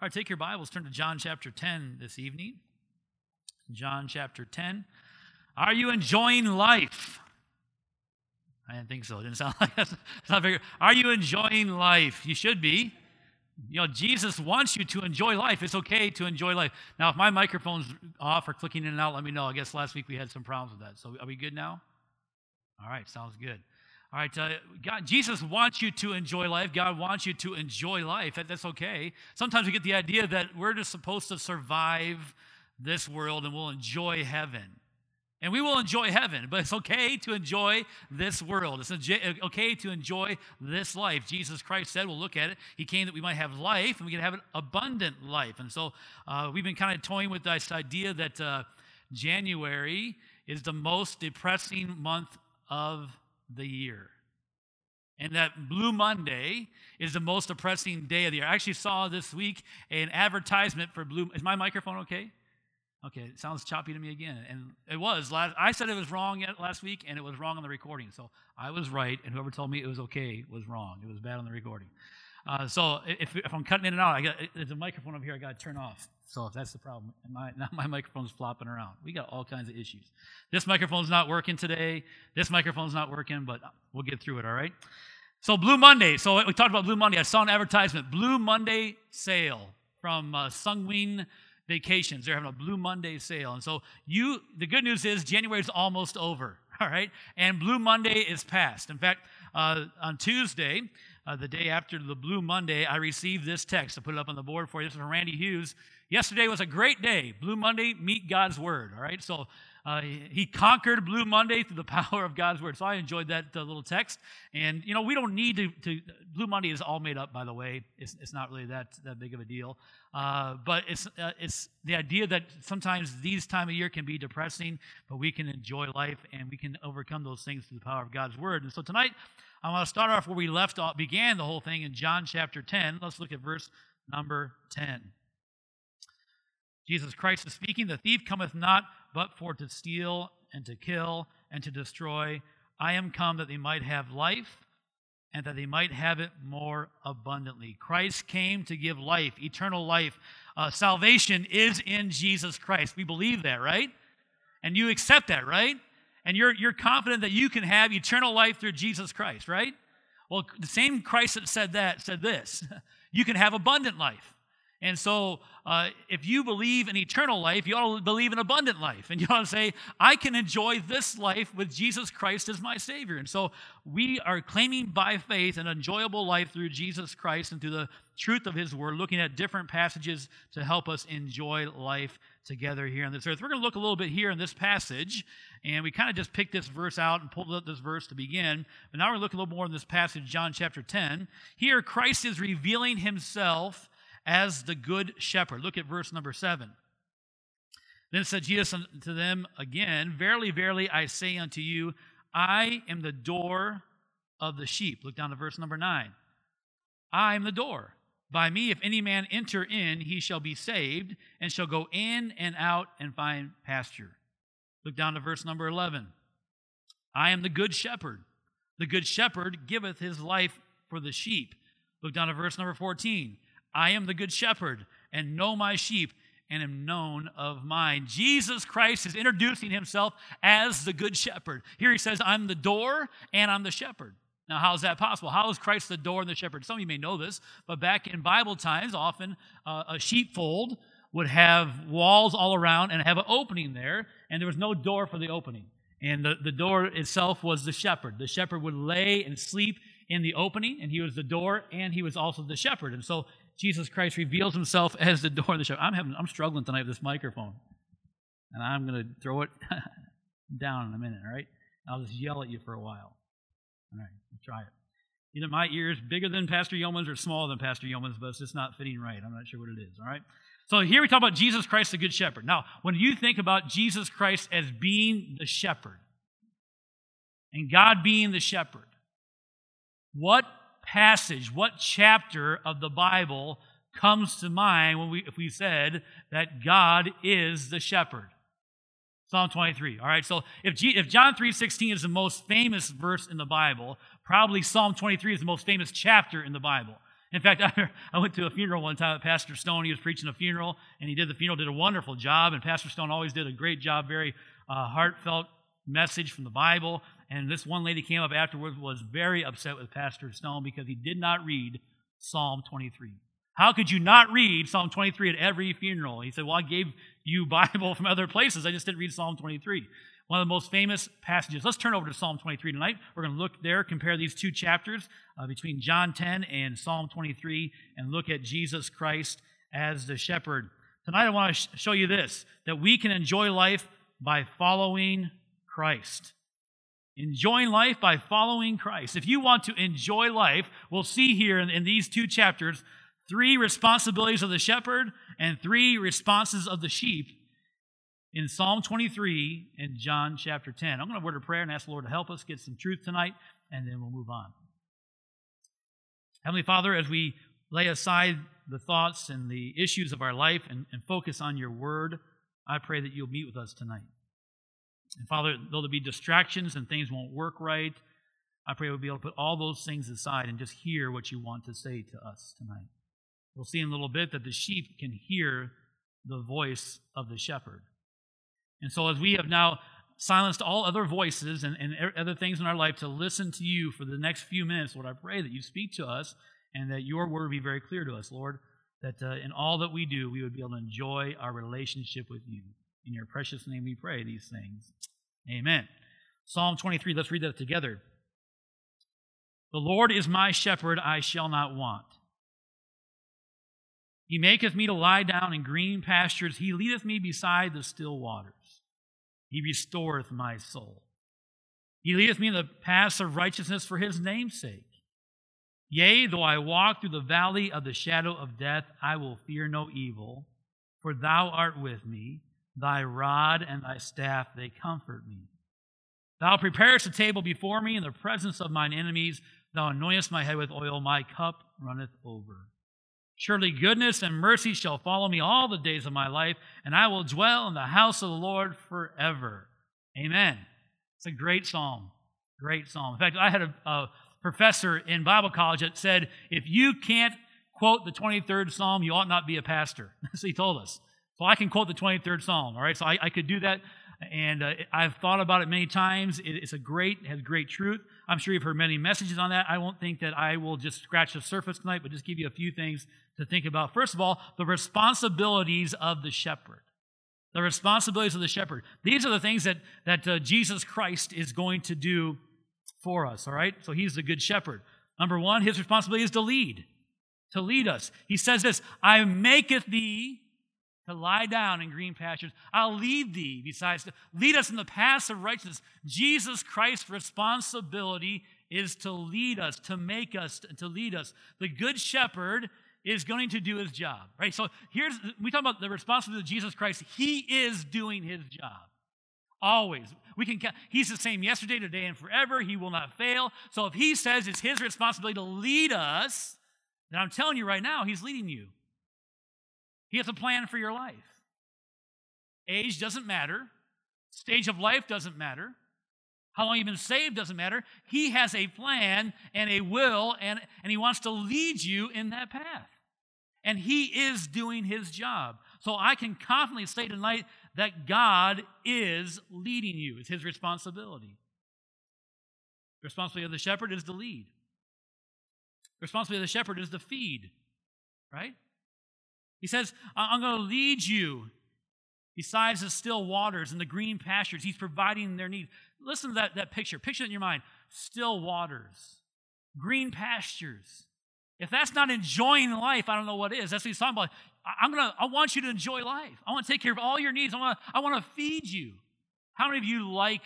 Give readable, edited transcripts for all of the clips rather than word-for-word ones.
All right, take your Bibles, turn to John chapter 10 this evening. John chapter 10. Are you enjoying life? I didn't think so. It didn't sound like that. Are you enjoying life? You should be. You know, Jesus wants you to enjoy life. It's okay to enjoy life. Now, if my microphone's off or clicking in and out, let me know. I guess last week we had some problems with that. So are we good now? All right, sounds good. All right, God, Jesus wants you to enjoy life. God wants you to enjoy life. That's okay. Sometimes we get the idea that we're just supposed to survive this world and we'll enjoy heaven. And we will enjoy heaven, but it's okay to enjoy this world. It's okay to enjoy this life. Jesus Christ said, we'll look at it. He came that we might have life and we can have an abundant life. And so we've been kind of toying with this idea that January is the most depressing month of the year. And that Blue Monday is the most depressing day of the year. I actually saw this week an advertisement for Blue. Is my microphone okay? Okay, it sounds choppy to me again. And it was. I said it was wrong last week, and it was wrong on the recording. So I was right, and whoever told me it was okay was wrong. It was bad on the recording. So if I'm cutting in and out, there's a microphone over here I got to turn off. So if that's the problem, my microphone's flopping around. We got all kinds of issues. This microphone's not working today. This microphone's not working, but we'll get through it, all right? So Blue Monday. So we talked about Blue Monday. I saw an advertisement, Blue Monday sale from Sungwin Vacations. They're having a Blue Monday sale. And so the good news is January's almost over, all right? And Blue Monday is past. In fact, on Tuesday, the day after the Blue Monday, I received this text. I put it up on the board for you. This is from Randy Hughes. Yesterday was a great day. Blue Monday, meet God's Word, all right? So he conquered Blue Monday through the power of God's Word. So I enjoyed that little text. And, you know, we don't need to Blue Monday is all made up, by the way. It's not really that big of a deal. But it's the idea that sometimes these time of year can be depressing, but we can enjoy life and we can overcome those things through the power of God's Word. And so tonight, I want to start off where we began the whole thing in John chapter 10. Let's look at verse number 10. Jesus Christ is speaking, "The thief cometh not, but for to steal and to kill and to destroy. I am come that they might have life, and that they might have it more abundantly." Christ came to give life, eternal life. Salvation is in Jesus Christ. We believe that, right? And you accept that, right? And you're confident that you can have eternal life through Jesus Christ, right? Well, the same Christ that said that said this. You can have abundant life. And so if you believe in eternal life, you ought to believe in abundant life. And you ought to say, I can enjoy this life with Jesus Christ as my Savior. And so we are claiming by faith an enjoyable life through Jesus Christ and through the truth of His Word, looking at different passages to help us enjoy life together here on this earth. We're going to look a little bit here in this passage, and we kind of just picked this verse out and pulled up this verse to begin. But now we're going to look a little more in this passage, John chapter 10. Here, Christ is revealing Himself as the good shepherd. Look at verse number 7. "Then said Jesus unto them again, Verily, verily, I say unto you, I am the door of the sheep." Look down to verse number 9. "I am the door. By me, if any man enter in, he shall be saved, and shall go in and out and find pasture." Look down to verse number 11. "I am the good shepherd. The good shepherd giveth his life for the sheep." Look down to verse number 14. "I am the good shepherd, and know my sheep, and am known of mine." Jesus Christ is introducing Himself as the good shepherd. Here He says, I'm the door, and I'm the shepherd. Now, how is that possible? How is Christ the door and the shepherd? Some of you may know this, but back in Bible times, often a sheepfold would have walls all around and have an opening there, and there was no door for the opening. And the door itself was the shepherd. The shepherd would lay and sleep in the opening, and he was the door, and he was also the shepherd. And so Jesus Christ reveals Himself as the door and the shepherd. I'm struggling tonight with this microphone, and I'm going to throw it down in a minute, all right? I'll just yell at you for a while. All right, I'll try it. Either my ear's bigger than Pastor Yeoman's or smaller than Pastor Yeoman's, but it's just not fitting right. I'm not sure what it is, all right? So here we talk about Jesus Christ, the good shepherd. Now, when you think about Jesus Christ as being the shepherd and God being the shepherd, what passage, what chapter of the Bible comes to mind if we said that God is the shepherd? Psalm 23, all right? So if John 3:16 is the most famous verse in the Bible, probably Psalm 23 is the most famous chapter in the Bible. In fact, I went to a funeral one time at Pastor Stone. He was preaching a funeral, and he did the funeral, did a wonderful job, and Pastor Stone always did a great job, very heartfelt message from the Bible. And this one lady came up afterwards, was very upset with Pastor Stone because he did not read Psalm 23. How could you not read Psalm 23 at every funeral? He said, well, I gave you Bible from other places. I just didn't read Psalm 23. One of the most famous passages. Let's turn over to Psalm 23 tonight. We're going to look there, compare these two chapters between John 10 and Psalm 23, and look at Jesus Christ as the shepherd. Tonight I want to show you this, that we can enjoy life by following Christ. Enjoying life by following Christ. If you want to enjoy life, we'll see here in these two chapters, three responsibilities of the shepherd and three responses of the sheep in Psalm 23 and John chapter 10. I'm going to word a prayer and ask the Lord to help us get some truth tonight, and then we'll move on. Heavenly Father, as we lay aside the thoughts and the issues of our life and focus on your word, I pray that you'll meet with us tonight. And Father, though there be distractions and things won't work right, I pray we'll be able to put all those things aside and just hear what you want to say to us tonight. We'll see in a little bit that the sheep can hear the voice of the shepherd. And so as we have now silenced all other voices and other things in our life to listen to you for the next few minutes, Lord, I pray that you speak to us and that your word be very clear to us, Lord, that in all that we do, we would be able to enjoy our relationship with you. In your precious name we pray these things. Amen. Psalm 23, let's read that together. The Lord is my shepherd, I shall not want. He maketh me to lie down in green pastures. He leadeth me beside the still waters. He restoreth my soul. He leadeth me in the paths of righteousness for his name's sake. Yea, though I walk through the valley of the shadow of death, I will fear no evil, for thou art with me. Thy rod and thy staff, they comfort me. Thou preparest a table before me in the presence of mine enemies. Thou anointest my head with oil. My cup runneth over. Surely goodness and mercy shall follow me all the days of my life, and I will dwell in the house of the Lord forever. Amen. It's a great psalm. Great psalm. In fact, I had a professor in Bible college that said, if you can't quote the 23rd Psalm, you ought not be a pastor. That's what he told us. So I can quote the 23rd Psalm, all right? So I could do that, and I've thought about it many times. It's has great truth. I'm sure you've heard many messages on that. I won't think that I will just scratch the surface tonight, but just give you a few things to think about. First of all, the responsibilities of the shepherd. The responsibilities of the shepherd. These are the things that Jesus Christ is going to do for us, all right? So he's the good shepherd. Number one, his responsibility is to lead us. He says this, I maketh thee to lie down in green pastures. I'll lead thee besides. Lead us in the paths of righteousness. Jesus Christ's responsibility is to lead us, to make us, to lead us. The good shepherd is going to do his job, right? So we talk about the responsibility of Jesus Christ. He is doing his job. Always. He's the same yesterday, today, and forever. He will not fail. So if he says it's his responsibility to lead us, then I'm telling you right now, he's leading you. He has a plan for your life. Age doesn't matter. Stage of life doesn't matter. How long you've been saved doesn't matter. He has a plan and a will, and he wants to lead you in that path. And he is doing his job. So I can confidently say tonight that God is leading you. It's his responsibility. The responsibility of the shepherd is to lead. The responsibility of the shepherd is to feed, right? He says, I'm going to lead you besides the still waters and the green pastures. He's providing their need. Listen to that picture. Picture it in your mind. Still waters, green pastures. If that's not enjoying life, I don't know what is. That's what he's talking about. I want you to enjoy life. I want to take care of all your needs. I want to feed you. How many of you like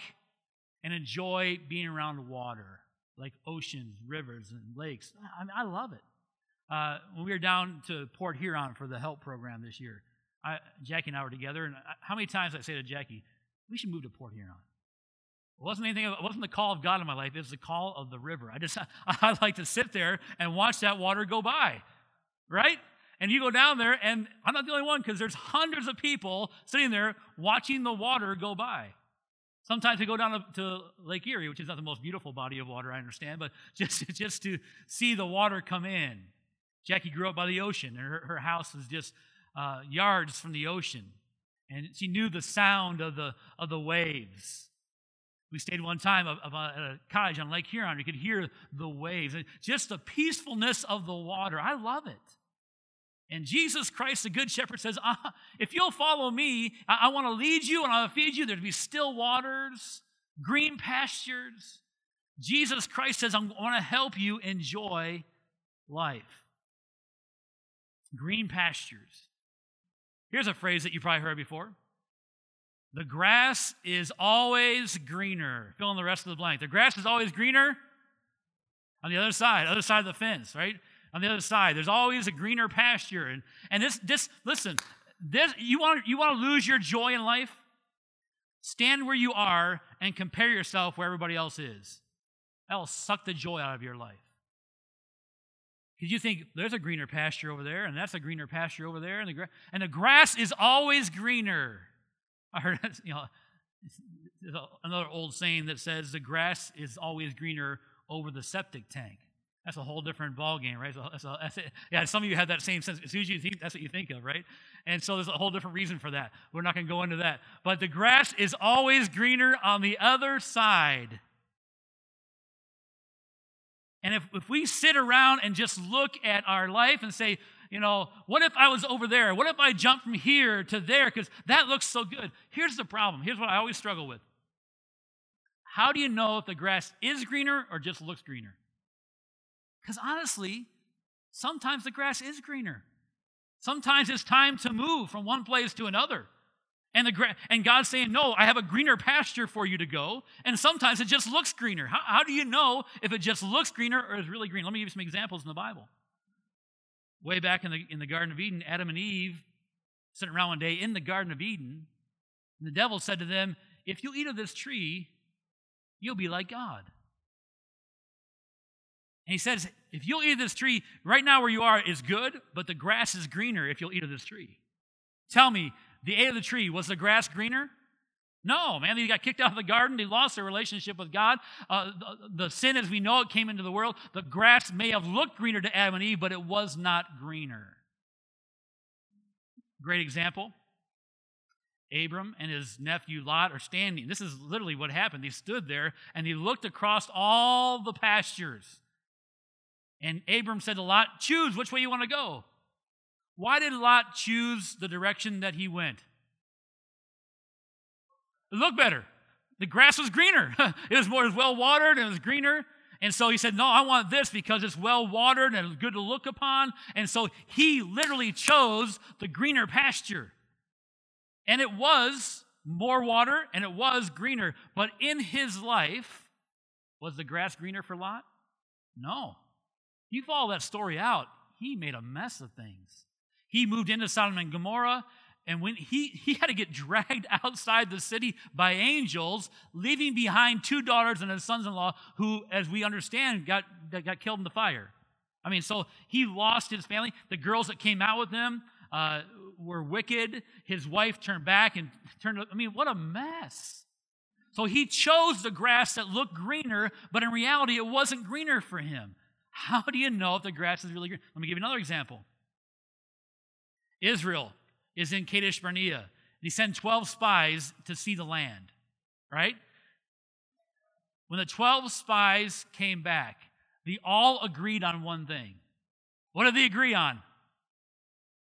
and enjoy being around water, like oceans, rivers, and lakes? I mean, I love it. When we were down to Port Huron for the help program this year, Jackie and I were together, and how many times I say to Jackie, we should move to Port Huron. It wasn't the call of God in my life, it was the call of the river. I like to sit there and watch that water go by, right? And you go down there, and I'm not the only one because there's hundreds of people sitting there watching the water go by. Sometimes we go down to Lake Erie, which is not the most beautiful body of water, I understand, but just to see the water come in. Jackie grew up by the ocean, and her house was just yards from the ocean. And she knew the sound of the waves. We stayed one time at a cottage on Lake Huron. You could hear the waves. Just the peacefulness of the water. I love it. And Jesus Christ, the Good Shepherd, says, if you'll follow me, I want to lead you and I'll feed you. There'll be still waters, green pastures. Jesus Christ says, I want to help you enjoy life. Green pastures. Here's a phrase that you probably heard before. The grass is always greener. Fill in the rest of the blank. The grass is always greener on the other side of the fence, right? On the other side, there's always a greener pasture. And this listen, this you want to lose your joy in life? Stand where you are and compare yourself where everybody else is. That will suck the joy out of your life. Because you think, there's a greener pasture over there, and that's a greener pasture over there, and the grass is always greener. I heard another old saying that says the grass is always greener over the septic tank. That's a whole different ballgame, right? Yeah, some of you have that same sense. As soon as you think, that's what you think of, right? And so there's a whole different reason for that. We're not going to go into that. But the grass is always greener on the other side. And if we sit around and just look at our life and say, what if I was over there? What if I jumped from here to there? Because that looks so good. Here's the problem. Here's what I always struggle with. How do you know if the grass is greener or just looks greener? Because honestly, sometimes the grass is greener. Sometimes it's time to move from one place to another. And God's saying, no, I have a greener pasture for you to go. And sometimes it just looks greener. How do you know if it just looks greener or is really green? Let me give you some examples in the Bible. Way back in the Garden of Eden, Adam and Eve sitting around one day in the Garden of Eden, and the devil said to them, if you eat of this tree, you'll be like God. And he says, if you'll eat of this tree, right now where you are is good, but the grass is greener if you'll eat of this tree. Tell me, they ate of the tree, was the grass greener? No, man, they got kicked out of the garden. They lost their relationship with God. The sin as we know it came into the world. The grass may have looked greener to Adam and Eve, but it was not greener. Great example. Abram and his nephew Lot are standing. This is literally what happened. They stood there, and they looked across all the pastures. And Abram said to Lot, choose which way you want to go. Why did Lot choose the direction that he went? It looked better. The grass was greener. It was well watered and it was greener. And so he said, no, I want this because it's well watered and good to look upon. And so he literally chose the greener pasture. And it was more water and it was greener. But in his life, was the grass greener for Lot? No. You follow that story out, he made a mess of things. He moved into Sodom and Gomorrah. And when he had to get dragged outside the city by angels, leaving behind 2 daughters and his sons-in-law who, as we understand, got killed in the fire. I mean, so he lost his family. The girls that came out with him were wicked. His wife turned back and turned... I mean, what a mess. So he chose the grass that looked greener, but in reality, it wasn't greener for him. How do you know if the grass is really green? Let me give you another example. Israel is in Kadesh Barnea. And he sent 12 spies to see the land, right? When the 12 spies came back, they all agreed on one thing. What did they agree on?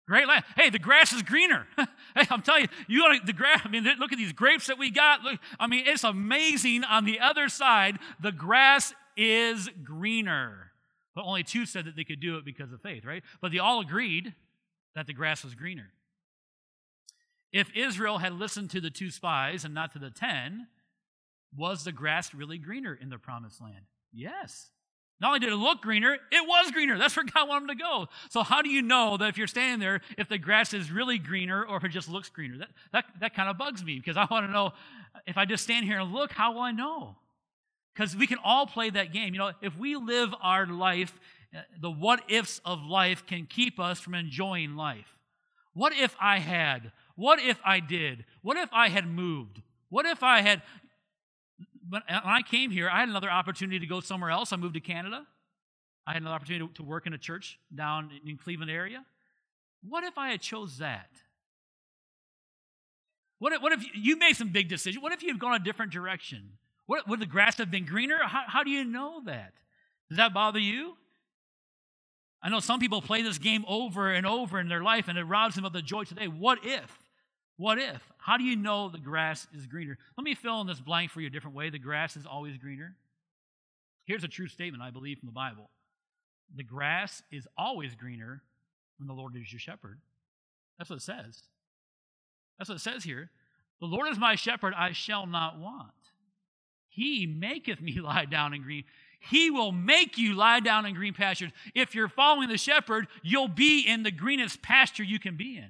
Great land. Hey, the grass is greener. Hey, I'm telling you, the grass. I mean, look at these grapes that we got. Look, I mean, it's amazing. On the other side, the grass is greener. But only 2 said that they could do it because of faith, right? But they all agreed that the grass was greener. If Israel had listened to the 2 spies and not to the 10, was the grass really greener in the promised land? Yes. Not only did it look greener, it was greener. That's where God wanted them to go. So how do you know that if you're standing there, if the grass is really greener or if it just looks greener? That kind of bugs me because I want to know, if I just stand here and look, how will I know? Because we can all play that game. If we live our life, the what-ifs of life can keep us from enjoying life. What if I had... What if I did? What if I had moved? What if I had... When I came here, I had another opportunity to go somewhere else. I moved to Canada. I had another opportunity to work in a church down in Cleveland area. What if I had chose that? What if you made some big decision? What if you've gone a different direction? What, would the grass have been greener? How do you know that? Does that bother you? I know some people play this game over and over in their life, and it robs them of the joy today. What if? What if? How do you know the grass is greener? Let me fill in this blank for you a different way. The grass is always greener. Here's a true statement, I believe, from the Bible. The grass is always greener when the Lord is your shepherd. That's what it says. That's what it says here. The Lord is my shepherd, I shall not want. He maketh me lie down in green. He will make you lie down in green pastures. If you're following the shepherd, you'll be in the greenest pasture you can be in.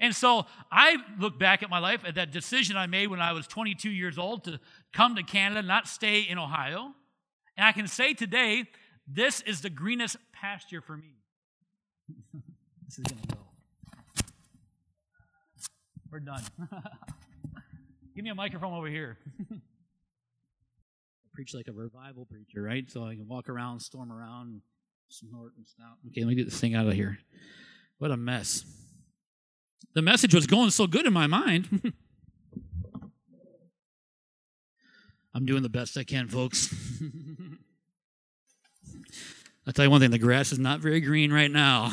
And so I look back at my life, at that decision I made when I was 22 years old to come to Canada, not stay in Ohio. And I can say today, this is the greenest pasture for me. This is going to go. We're done. Give me a microphone over here. Preach like a revival preacher, right? So I can walk around, storm around, snort and snout. Okay, let me get this thing out of here. What a mess. The message was going so good in my mind. I'm doing the best I can, folks. I'll tell you one thing, the grass is not very green right now.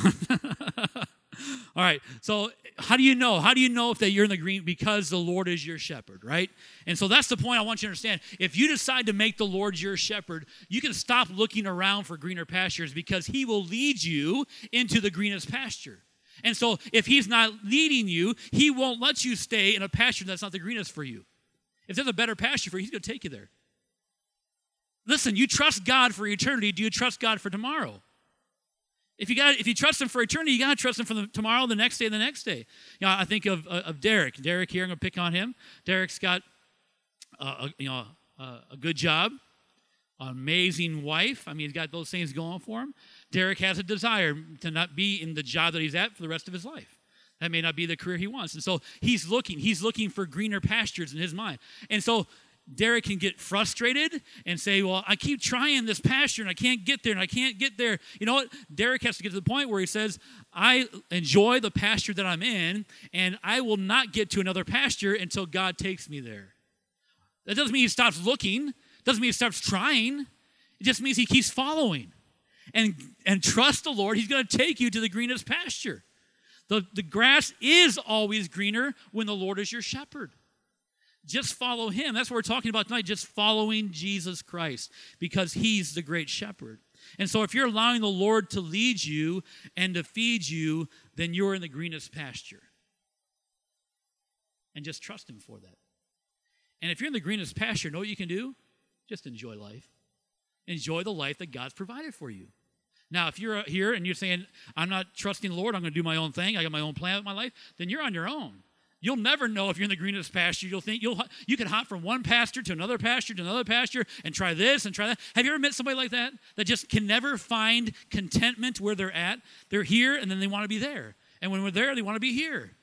All right, so how do you know? How do you know if that you're in the green? Because the Lord is your shepherd, right? And so that's the point I want you to understand. If you decide to make the Lord your shepherd, you can stop looking around for greener pastures because he will lead you into the greenest pasture. And so if he's not leading you, he won't let you stay in a pasture that's not the greenest for you. If there's a better pasture for you, he's going to take you there. Listen, you trust God for eternity. Do you trust God for tomorrow? If you trust him for eternity, you got to trust him for tomorrow, the next day, and the next day. You know, I think of Derek. Derek here, I'm going to pick on him. Derek's got a good job, an amazing wife. I mean, he's got those things going for him. Derek has a desire to not be in the job that he's at for the rest of his life. That may not be the career he wants. And so he's looking for greener pastures in his mind. And so Derek can get frustrated and say, well, I keep trying this pasture and I can't get there and I can't get there. You know what? Derek has to get to the point where he says, I enjoy the pasture that I'm in and I will not get to another pasture until God takes me there. That doesn't mean he stops looking. Doesn't mean he stops trying. It just means he keeps following. And trust the Lord. He's going to take you to the greenest pasture. The grass is always greener when the Lord is your shepherd. Just follow him. That's what we're talking about tonight, just following Jesus Christ because he's the great shepherd. And so if you're allowing the Lord to lead you and to feed you, then you're in the greenest pasture. And just trust him for that. And if you're in the greenest pasture, know what you can do? Just enjoy life. Enjoy the life that God's provided for you. Now, if you're here and you're saying, I'm not trusting the Lord, I'm going to do my own thing, I got my own plan with my life, then you're on your own. You'll never know if you're in the greenest pasture. You'll think you can hop from one pasture to another pasture to another pasture and try this and try that. Have you ever met somebody like that just can never find contentment where they're at? They're here and then they want to be there. And when we're there, they want to be here.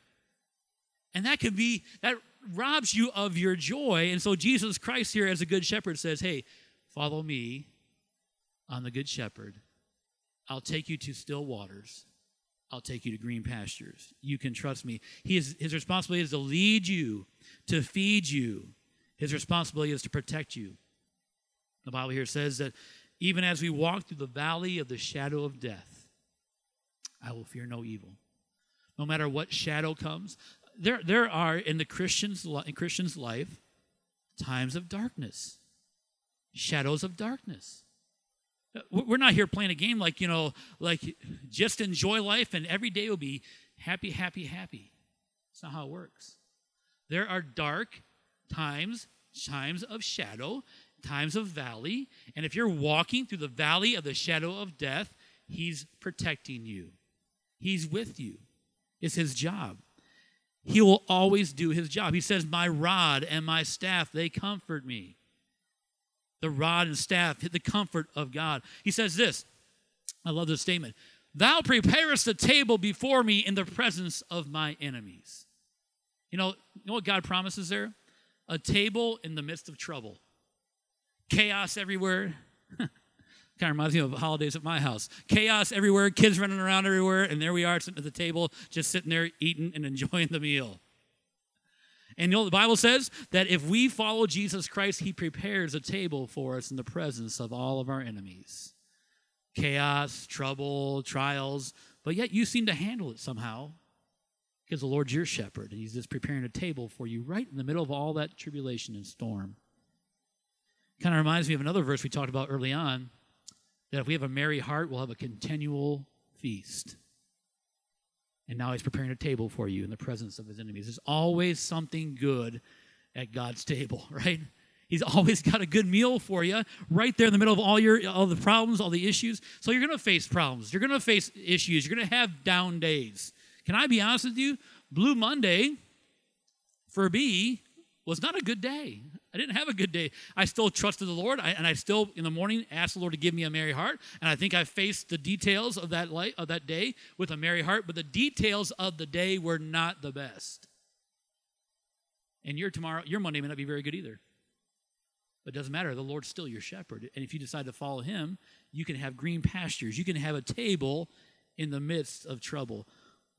And that robs you of your joy. And so Jesus Christ here as a good shepherd says, hey, follow me. I'm the good shepherd. I'll take you to still waters. I'll take you to green pastures. You can trust me. His responsibility is to lead you, to feed you. His responsibility is to protect you. The Bible here says that even as we walk through the valley of the shadow of death, I will fear no evil. No matter what shadow comes, there are in the Christian's life times of darkness, shadows of darkness. We're not here playing a game like just enjoy life and every day will be happy, happy, happy. That's not how it works. There are dark times of shadow, times of valley. And if you're walking through the valley of the shadow of death, he's protecting you. He's with you. It's his job. He will always do his job. He says, my rod and my staff, they comfort me. The rod and staff, the comfort of God. He says this, I love this statement, thou preparest a table before me in the presence of my enemies. You know what God promises there? A table in the midst of trouble. Chaos everywhere, Kind of reminds me of holidays at my house. Chaos everywhere, kids running around everywhere, and there we are sitting at the table, just sitting there eating and enjoying the meal. And you know what the Bible says? That if we follow Jesus Christ, he prepares a table for us in the presence of all of our enemies. Chaos, trouble, trials, but yet you seem to handle it somehow because the Lord's your shepherd, and he's just preparing a table for you right in the middle of all that tribulation and storm. Kind of reminds me of another verse we talked about early on, that if we have a merry heart, we'll have a continual feast. And now he's preparing a table for you in the presence of his enemies. There's always something good at God's table, right? He's always got a good meal for you right there in the middle of all the problems, all the issues. So you're going to face problems. You're going to face issues. You're going to have down days. Can I be honest with you? Blue Monday, for me, was not a good day. I didn't have a good day. I still trusted the Lord, and I still, in the morning, asked the Lord to give me a merry heart. And I think I faced the details of that day with a merry heart, but the details of the day were not the best. And your Monday may not be very good either. But it doesn't matter. The Lord's still your shepherd. And if you decide to follow him, you can have green pastures. You can have a table in the midst of trouble.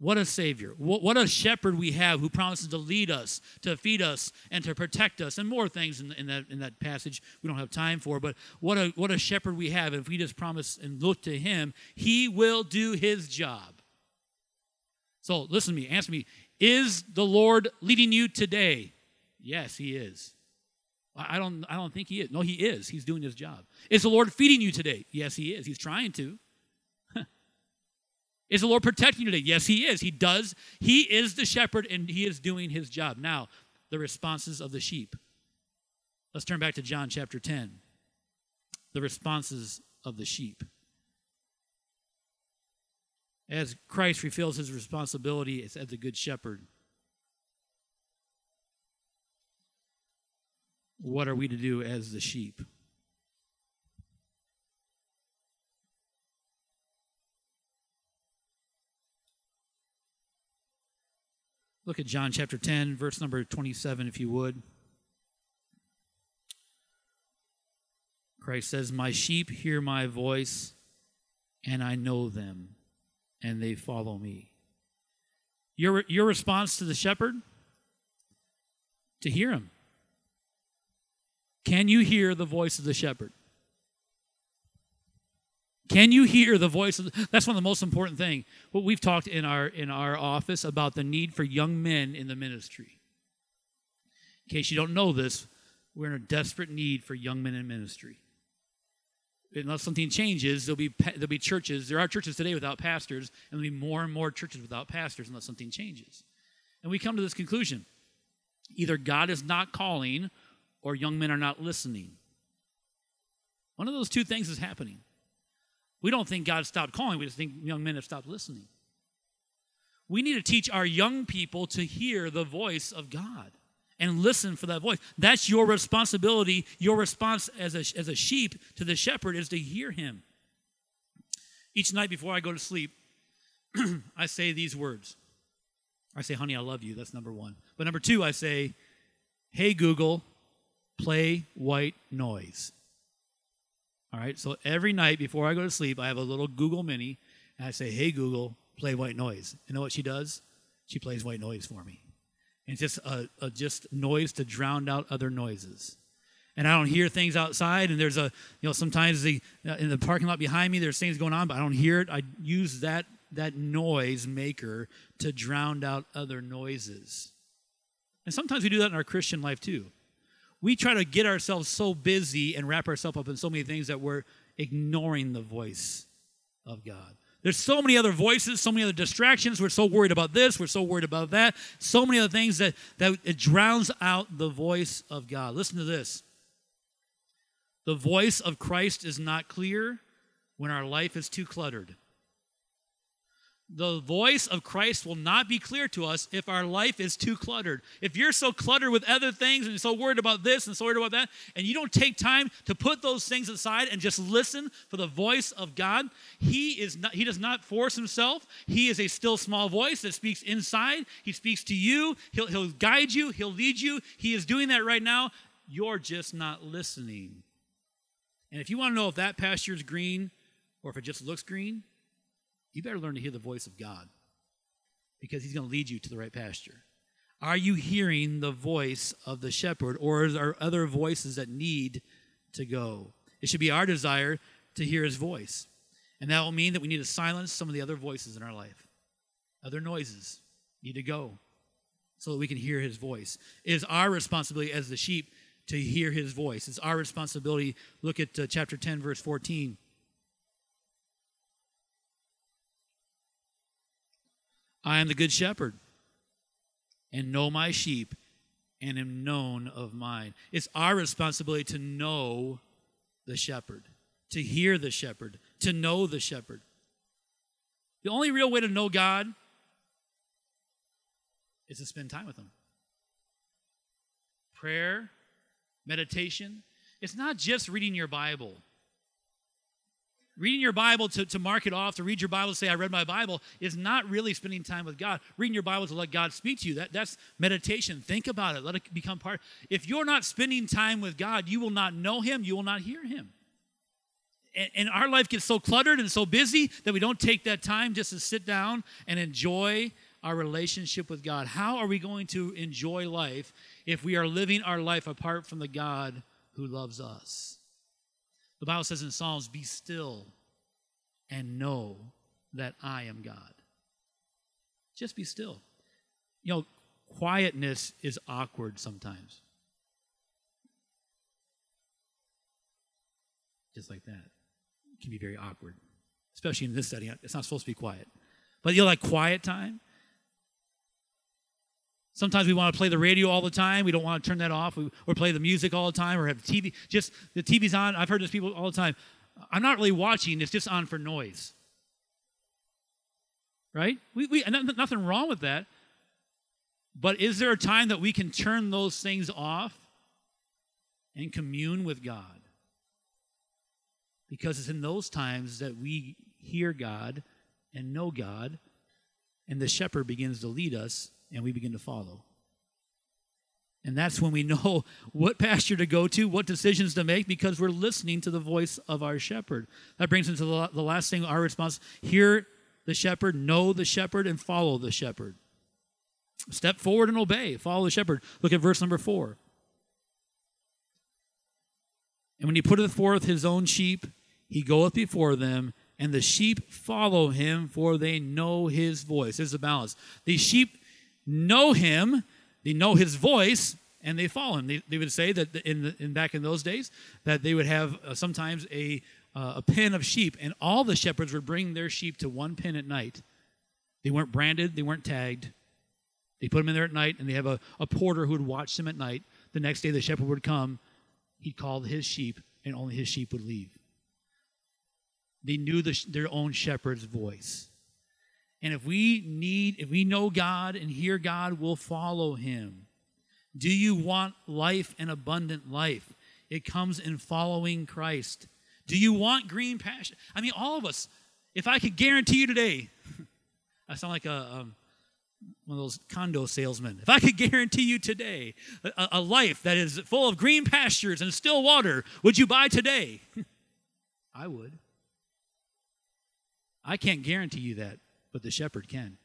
What a Savior. What a shepherd we have who promises to lead us, to feed us, and to protect us, and more things in that passage we don't have time for. But what a shepherd we have. And if we just promise and look to him, he will do his job. So listen to me. Answer me. Is the Lord leading you today? Yes, he is. I don't think he is. No, he is. He's doing his job. Is the Lord feeding you today? Yes, he is. He's trying to. Is the Lord protecting you today? Yes, he is. He does. He is the shepherd, and he is doing his job. Now, the responses of the sheep. Let's turn back to John chapter 10. The responses of the sheep. As Christ fulfills his responsibility as the good shepherd, what are we to do as the sheep? Look at John chapter 10, verse number 27, if you would. Christ says, "My sheep hear my voice, and I know them, and they follow me." Your response to the shepherd? To hear him. Can you hear the voice of the shepherd? Can you hear the voice of that's one of the most important things. Well, we've talked in our office about the need for young men in the ministry. In case you don't know this, we're in a desperate need for young men in ministry. Unless something changes, there'll be churches. There are churches today without pastors, and there'll be more and more churches without pastors unless something changes. And we come to this conclusion. Either God is not calling, or young men are not listening. One of those two things is happening. We don't think God stopped calling. We just think young men have stopped listening. We need to teach our young people to hear the voice of God and listen for that voice. That's your responsibility. Your response as a sheep to the shepherd is to hear him. Each night before I go to sleep, I say these words. I say, "Honey, I love you." That's number one. But number two, I say, "Hey, Google, play white noise." All right, so every night before I go to sleep, I have a little Google Mini, and I say, "Hey, Google, play white noise." You know what she does? She plays white noise for me. And it's just noise to drown out other noises. And I don't hear things outside, and there's sometimes in the parking lot behind me, there's things going on, but I don't hear it. I use that noise maker to drown out other noises. And sometimes we do that in our Christian life too. We try to get ourselves so busy and wrap ourselves up in so many things that we're ignoring the voice of God. There's so many other voices, so many other distractions. We're so worried about this. We're so worried about that. So many other things that it drowns out the voice of God. Listen to this. The voice of Christ is not clear when our life is too cluttered. The voice of Christ will not be clear to us if our life is too cluttered. If you're so cluttered with other things and you're so worried about this and so worried about that, and you don't take time to put those things aside and just listen for the voice of God, He does not force himself. He is a still small voice that speaks inside. He speaks to you. He'll guide you. He'll lead you. He is doing that right now. You're just not listening. And if you want to know if that pasture's green or if it just looks green, you better learn to hear the voice of God, because he's going to lead you to the right pasture. Are you hearing the voice of the shepherd, or are there other voices that need to go? It should be our desire to hear his voice. And that will mean that we need to silence some of the other voices in our life. Other noises need to go so that we can hear his voice. It is our responsibility as the sheep to hear his voice. It's our responsibility. Look at chapter 10, verse 14. I am the good shepherd, and know my sheep, and am known of mine. It's our responsibility to know the shepherd, to hear the shepherd, to know the shepherd. The only real way to know God is to spend time with him. Prayer, meditation. It's not just reading your Bible. Reading your Bible to mark it off, to read your Bible, to say, I read my Bible, is not really spending time with God. Reading your Bible to let God speak to you, that's meditation. Think about it. Let it become part. If you're not spending time with God, you will not know him. You will not hear him. And our life gets so cluttered and so busy that we don't take that time just to sit down and enjoy our relationship with God. How are we going to enjoy life if we are living our life apart from the God who loves us? The Bible says in Psalms, be still and know that I am God. Just be still. You know, quietness is awkward sometimes. Just like that. It can be very awkward, especially in this setting. It's not supposed to be quiet. But you know, like quiet time? Sometimes we want to play the radio all the time. We don't want to turn that off. Or play the music all the time, or have TV. Just the TV's on. I've heard this people all the time. I'm not really watching. It's just on for noise. Right? We nothing wrong with that. But is there a time that we can turn those things off and commune with God? Because it's in those times that we hear God and know God, and the shepherd begins to lead us, and we begin to follow. And that's when we know what pasture to go to, what decisions to make, because we're listening to the voice of our shepherd. That brings into the last thing, our response: hear the shepherd, know the shepherd, and follow the shepherd. Step forward and obey, follow the shepherd. Look at verse number 4. And when he putteth forth his own sheep, he goeth before them, and the sheep follow him, for they know his voice. There's a balance. These sheep know him, they know his voice, and they follow him. They would say that back in those days that they would have sometimes a pen of sheep, and all the shepherds would bring their sheep to one pen at night. They weren't branded, they weren't tagged. They put them in there at night, and they have a porter who would watch them at night. The next day the shepherd would come. He called his sheep, and only his sheep would leave. They knew their own shepherd's voice. And if we know God and hear God, we'll follow him. Do you want life, an abundant life? It comes in following Christ. Do you want green pasture? I mean, all of us. If I could guarantee you today, I sound like one of those condo salesmen. If I could guarantee you today a life that is full of green pastures and still water, would you buy today? I would. I can't guarantee you that, but the shepherd can.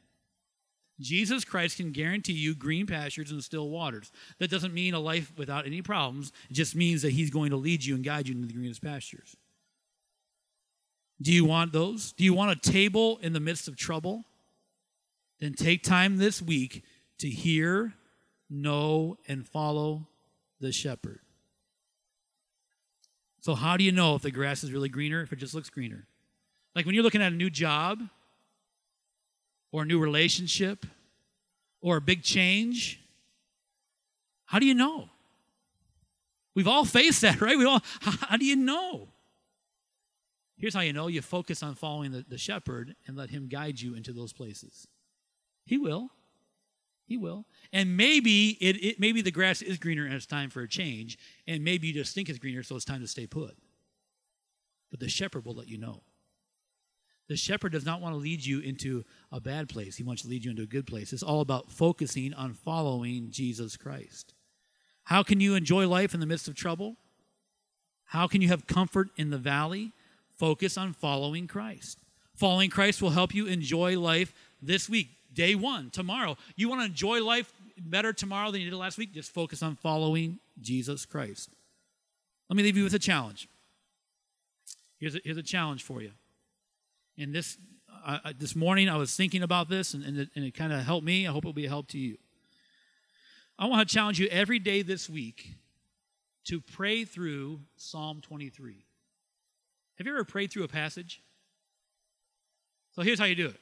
Jesus Christ can guarantee you green pastures and still waters. That doesn't mean a life without any problems. It just means that he's going to lead you and guide you into the greenest pastures. Do you want those? Do you want a table in the midst of trouble? Then take time this week to hear, know, and follow the shepherd. So how do you know if the grass is really greener, if it just looks greener? Like when you're looking at a new job, or a new relationship, or a big change, how do you know? We've all faced that, right? How do you know? Here's how you know. You focus on following the shepherd and let him guide you into those places. He will. He will. And maybe maybe the grass is greener and it's time for a change, and maybe you just think it's greener, so it's time to stay put. But the shepherd will let you know. The shepherd does not want to lead you into a bad place. He wants to lead you into a good place. It's all about focusing on following Jesus Christ. How can you enjoy life in the midst of trouble? How can you have comfort in the valley? Focus on following Christ. Following Christ will help you enjoy life this week, day one, tomorrow. You want to enjoy life better tomorrow than you did last week? Just focus on following Jesus Christ. Let me leave you with a challenge. Here's a challenge for you. And this morning I was thinking about this, and it kind of helped me. I hope it'll be a help to you. I want to challenge you every day this week to pray through Psalm 23. Have you ever prayed through a passage? So here's how you do it.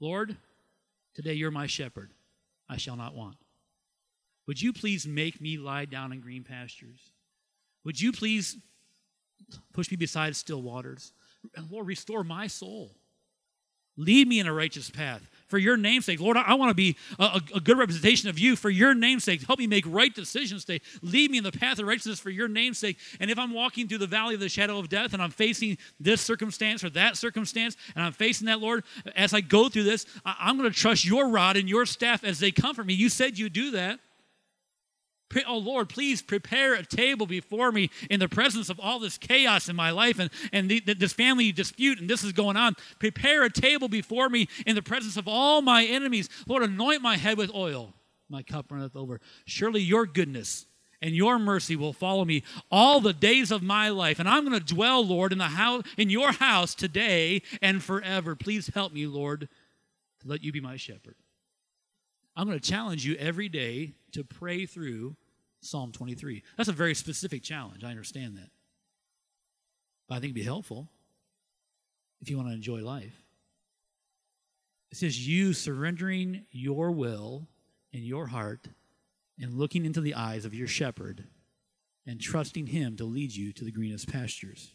Lord, today you're my shepherd. I shall not want. Would you please make me lie down in green pastures? Would you please push me beside still waters? And Lord, restore my soul. Lead me in a righteous path for your name's sake. Lord, I want to be a good representation of you for your name's sake. Help me make right decisions today. Lead me in the path of righteousness for your name's sake. And if I'm walking through the valley of the shadow of death and I'm facing this circumstance or that circumstance and I'm facing that, Lord, as I go through this, I'm going to trust your rod and your staff as they comfort me. You said you do that. Oh, Lord, please prepare a table before me in the presence of all this chaos in my life and this family dispute and this is going on. Prepare a table before me in the presence of all my enemies. Lord, anoint my head with oil. My cup runneth over. Surely your goodness and your mercy will follow me all the days of my life. And I'm going to dwell, Lord, in your house today and forever. Please help me, Lord, to let you be my shepherd. I'm going to challenge you every day to pray through Psalm 23. That's a very specific challenge. I understand that. But I think it'd be helpful if you want to enjoy life. It says you surrendering your will and your heart and looking into the eyes of your shepherd and trusting him to lead you to the greenest pastures.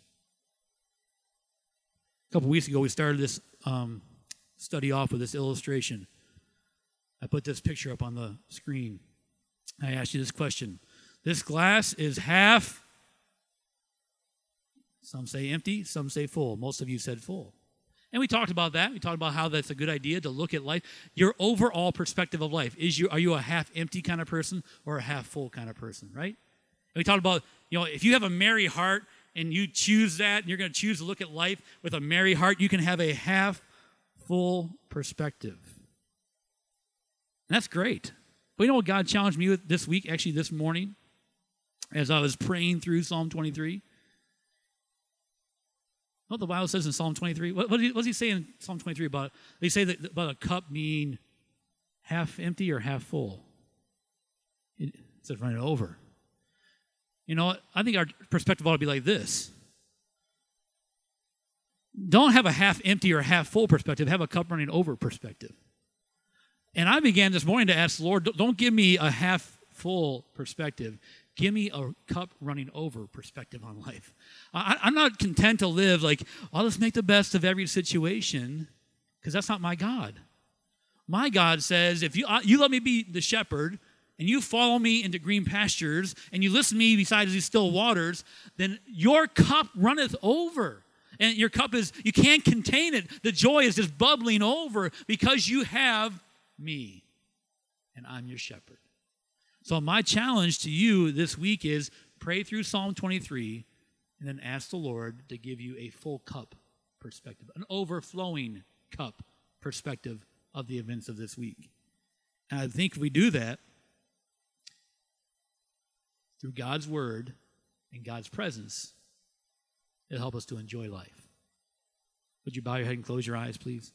A couple weeks ago, we started this study off with this illustration. I put this picture up on the screen. I asked you this question. This glass is half, some say empty, some say full. Most of you said full. And we talked about that. We talked about how that's a good idea to look at life. Your overall perspective of life. Are you a half empty kind of person or a half full kind of person, right? And we talked about, if you have a merry heart and you choose that and you're going to choose to look at life with a merry heart, you can have a half full perspective. And that's great. But you know what God challenged me with this week, actually this morning, as I was praying through Psalm 23? What the Bible says in Psalm 23? What does he say in Psalm 23 about it? They say that about a cup being half empty or half full. It says running over. You know what? I think our perspective ought to be like this. Don't have a half empty or half full perspective. Have a cup running over perspective. And I began this morning to ask the Lord, don't give me a half-full perspective. Give me a cup-running-over perspective on life. I'm not content to live like, I'll just make the best of every situation, because that's not my God. My God says, if you let me be the shepherd, and you follow me into green pastures, and you listen to me beside these still waters, then your cup runneth over. And your cup is, you can't contain it. The joy is just bubbling over because you have me, and I'm your shepherd. So my challenge to you this week is pray through Psalm 23 and then ask the Lord to give you a full cup perspective, an overflowing cup perspective of the events of this week. And I think if we do that through God's word and God's presence, it'll help us to enjoy life. Would you bow your head and close your eyes, please?